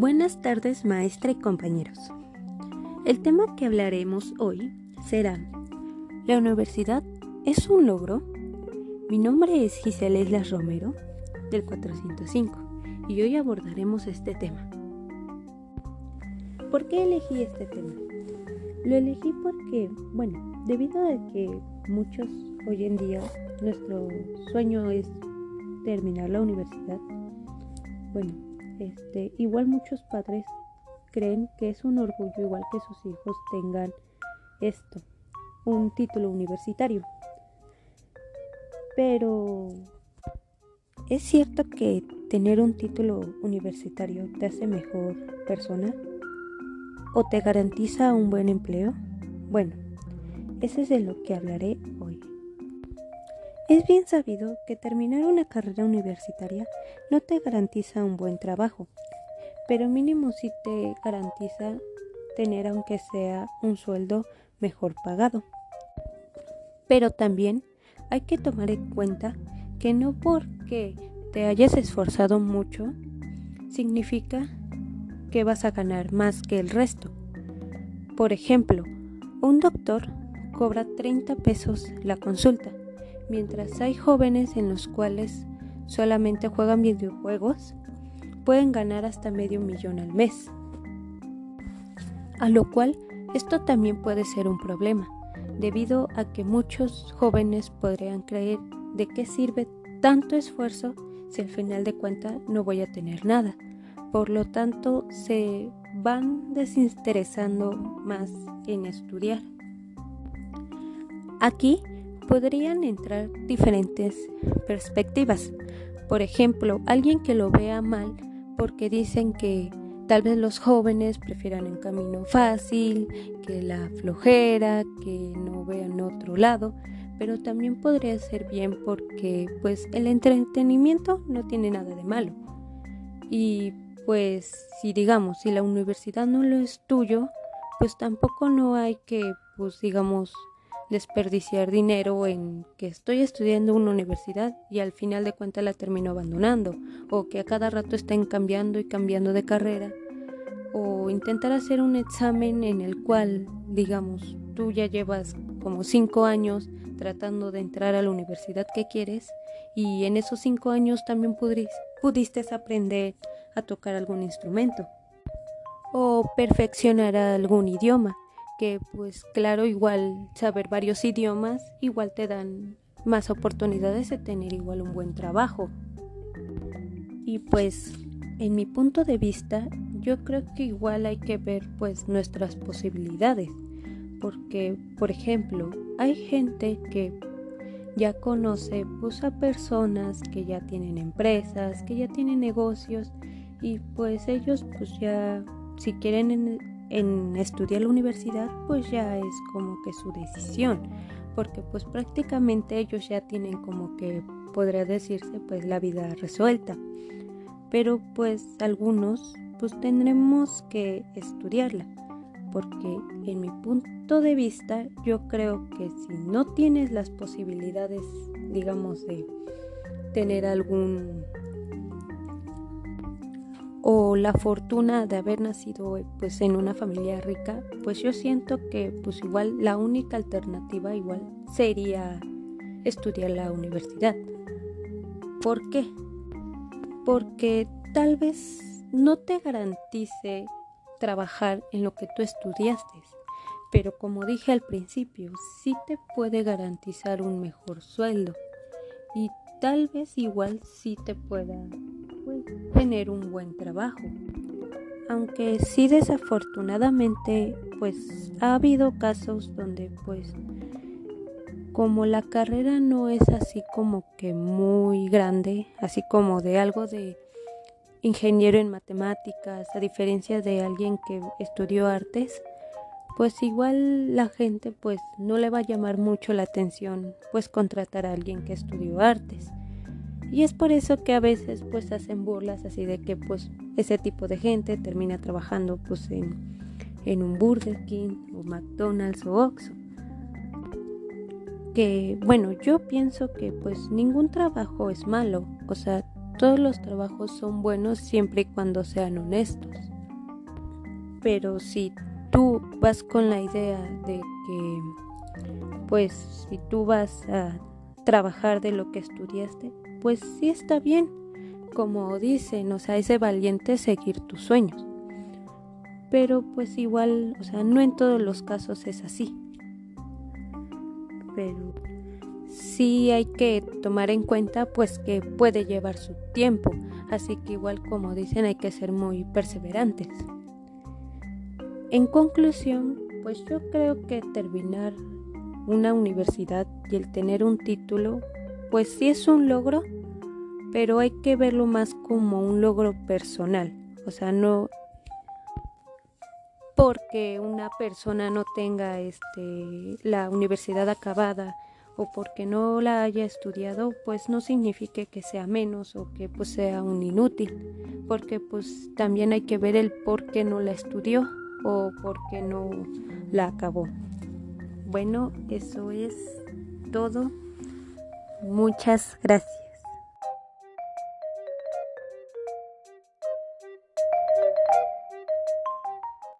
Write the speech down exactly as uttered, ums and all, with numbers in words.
Buenas tardes, maestra y compañeros. El tema que hablaremos hoy será ¿la universidad es un logro? Mi nombre es Gisela Islas Romero, del cuatrocientos cinco, y hoy abordaremos este tema. ¿Por qué elegí este tema? Lo elegí porque, bueno, debido a que muchos hoy en día nuestro sueño es terminar la universidad, bueno, Este, igual muchos padres creen que es un orgullo igual que sus hijos tengan esto, un título universitario. Pero ¿es cierto que tener un título universitario te hace mejor persona? ¿O te garantiza un buen empleo? Bueno, ese es de lo que hablaré hoy. Es bien sabido que terminar una carrera universitaria no te garantiza un buen trabajo, pero mínimo sí te garantiza tener aunque sea un sueldo mejor pagado. Pero también hay que tomar en cuenta que no porque te hayas esforzado mucho significa que vas a ganar más que el resto. Por ejemplo, un doctor cobra treinta pesos la consulta, mientras hay jóvenes en los cuales solamente juegan videojuegos, pueden ganar hasta medio millón al mes. A lo cual, esto también puede ser un problema, debido a que muchos jóvenes podrían creer de qué sirve tanto esfuerzo si al final de cuentas no voy a tener nada. Por lo tanto, se van desinteresando más en estudiar. Aquí podrían entrar diferentes perspectivas. Por ejemplo, alguien que lo vea mal porque dicen que tal vez los jóvenes prefieran el camino fácil, que la flojera, que no vean otro lado, pero también podría ser bien porque pues el entretenimiento no tiene nada de malo. Y pues si digamos, si la universidad no lo es tuyo, pues tampoco no hay que pues digamos desperdiciar dinero en que estoy estudiando una universidad y al final de cuentas la termino abandonando, o que a cada rato estén cambiando y cambiando de carrera, o intentar hacer un examen en el cual, digamos, tú ya llevas como cinco años tratando de entrar a la universidad que quieres y en esos cinco años también pudiste, pudiste aprender a tocar algún instrumento o perfeccionar algún idioma, que pues claro, igual saber varios idiomas igual te dan más oportunidades de tener igual un buen trabajo. Y pues en mi punto de vista yo creo que igual hay que ver pues nuestras posibilidades, porque por ejemplo hay gente que ya conoce pues a personas que ya tienen empresas, que ya tienen negocios y pues ellos pues ya si quieren en En estudiar la universidad pues ya es como que su decisión, porque pues prácticamente ellos ya tienen como que podría decirse pues la vida resuelta, pero pues algunos pues tendremos que estudiarla, porque en mi punto de vista yo creo que si no tienes las posibilidades digamos de tener algún o la fortuna de haber nacido pues en una familia rica, pues yo siento que pues igual la única alternativa igual sería estudiar la universidad. ¿Por qué? Porque tal vez no te garantice trabajar en lo que tú estudiaste, pero como dije al principio, sí te puede garantizar un mejor sueldo y tal vez igual sí te pueda tener un buen trabajo, aunque sí desafortunadamente pues ha habido casos donde pues como la carrera no es así como que muy grande, así como de algo de ingeniero en matemáticas, a diferencia de alguien que estudió artes, pues igual la gente pues no le va a llamar mucho la atención pues contratar a alguien que estudió artes. Y es por eso que a veces pues hacen burlas así de que pues ese tipo de gente termina trabajando pues en, en un Burger King o McDonald's o Oxxo. Que bueno, yo pienso que pues ningún trabajo es malo, o sea, Todos los trabajos son buenos siempre y cuando sean honestos. Pero si tú vas con la idea de que, pues, si tú vas a trabajar de lo que estudiaste, pues sí está bien. Como dicen, o sea, es de valiente seguir tus sueños. Pero pues igual, o sea, no en todos los casos es así. Pero sí hay que tomar en cuenta pues que puede llevar su tiempo, así que igual como dicen hay que ser muy perseverantes. En conclusión, pues yo creo que terminar una universidad y el tener un título pues sí es un logro, pero hay que verlo más como un logro personal, o sea, no porque una persona no tenga este la universidad acabada o porque no la haya estudiado, pues no significa que sea menos o que pues sea un inútil, porque pues también hay que ver el por qué no la estudió o por qué no la acabó. Bueno, eso es todo. Muchas gracias.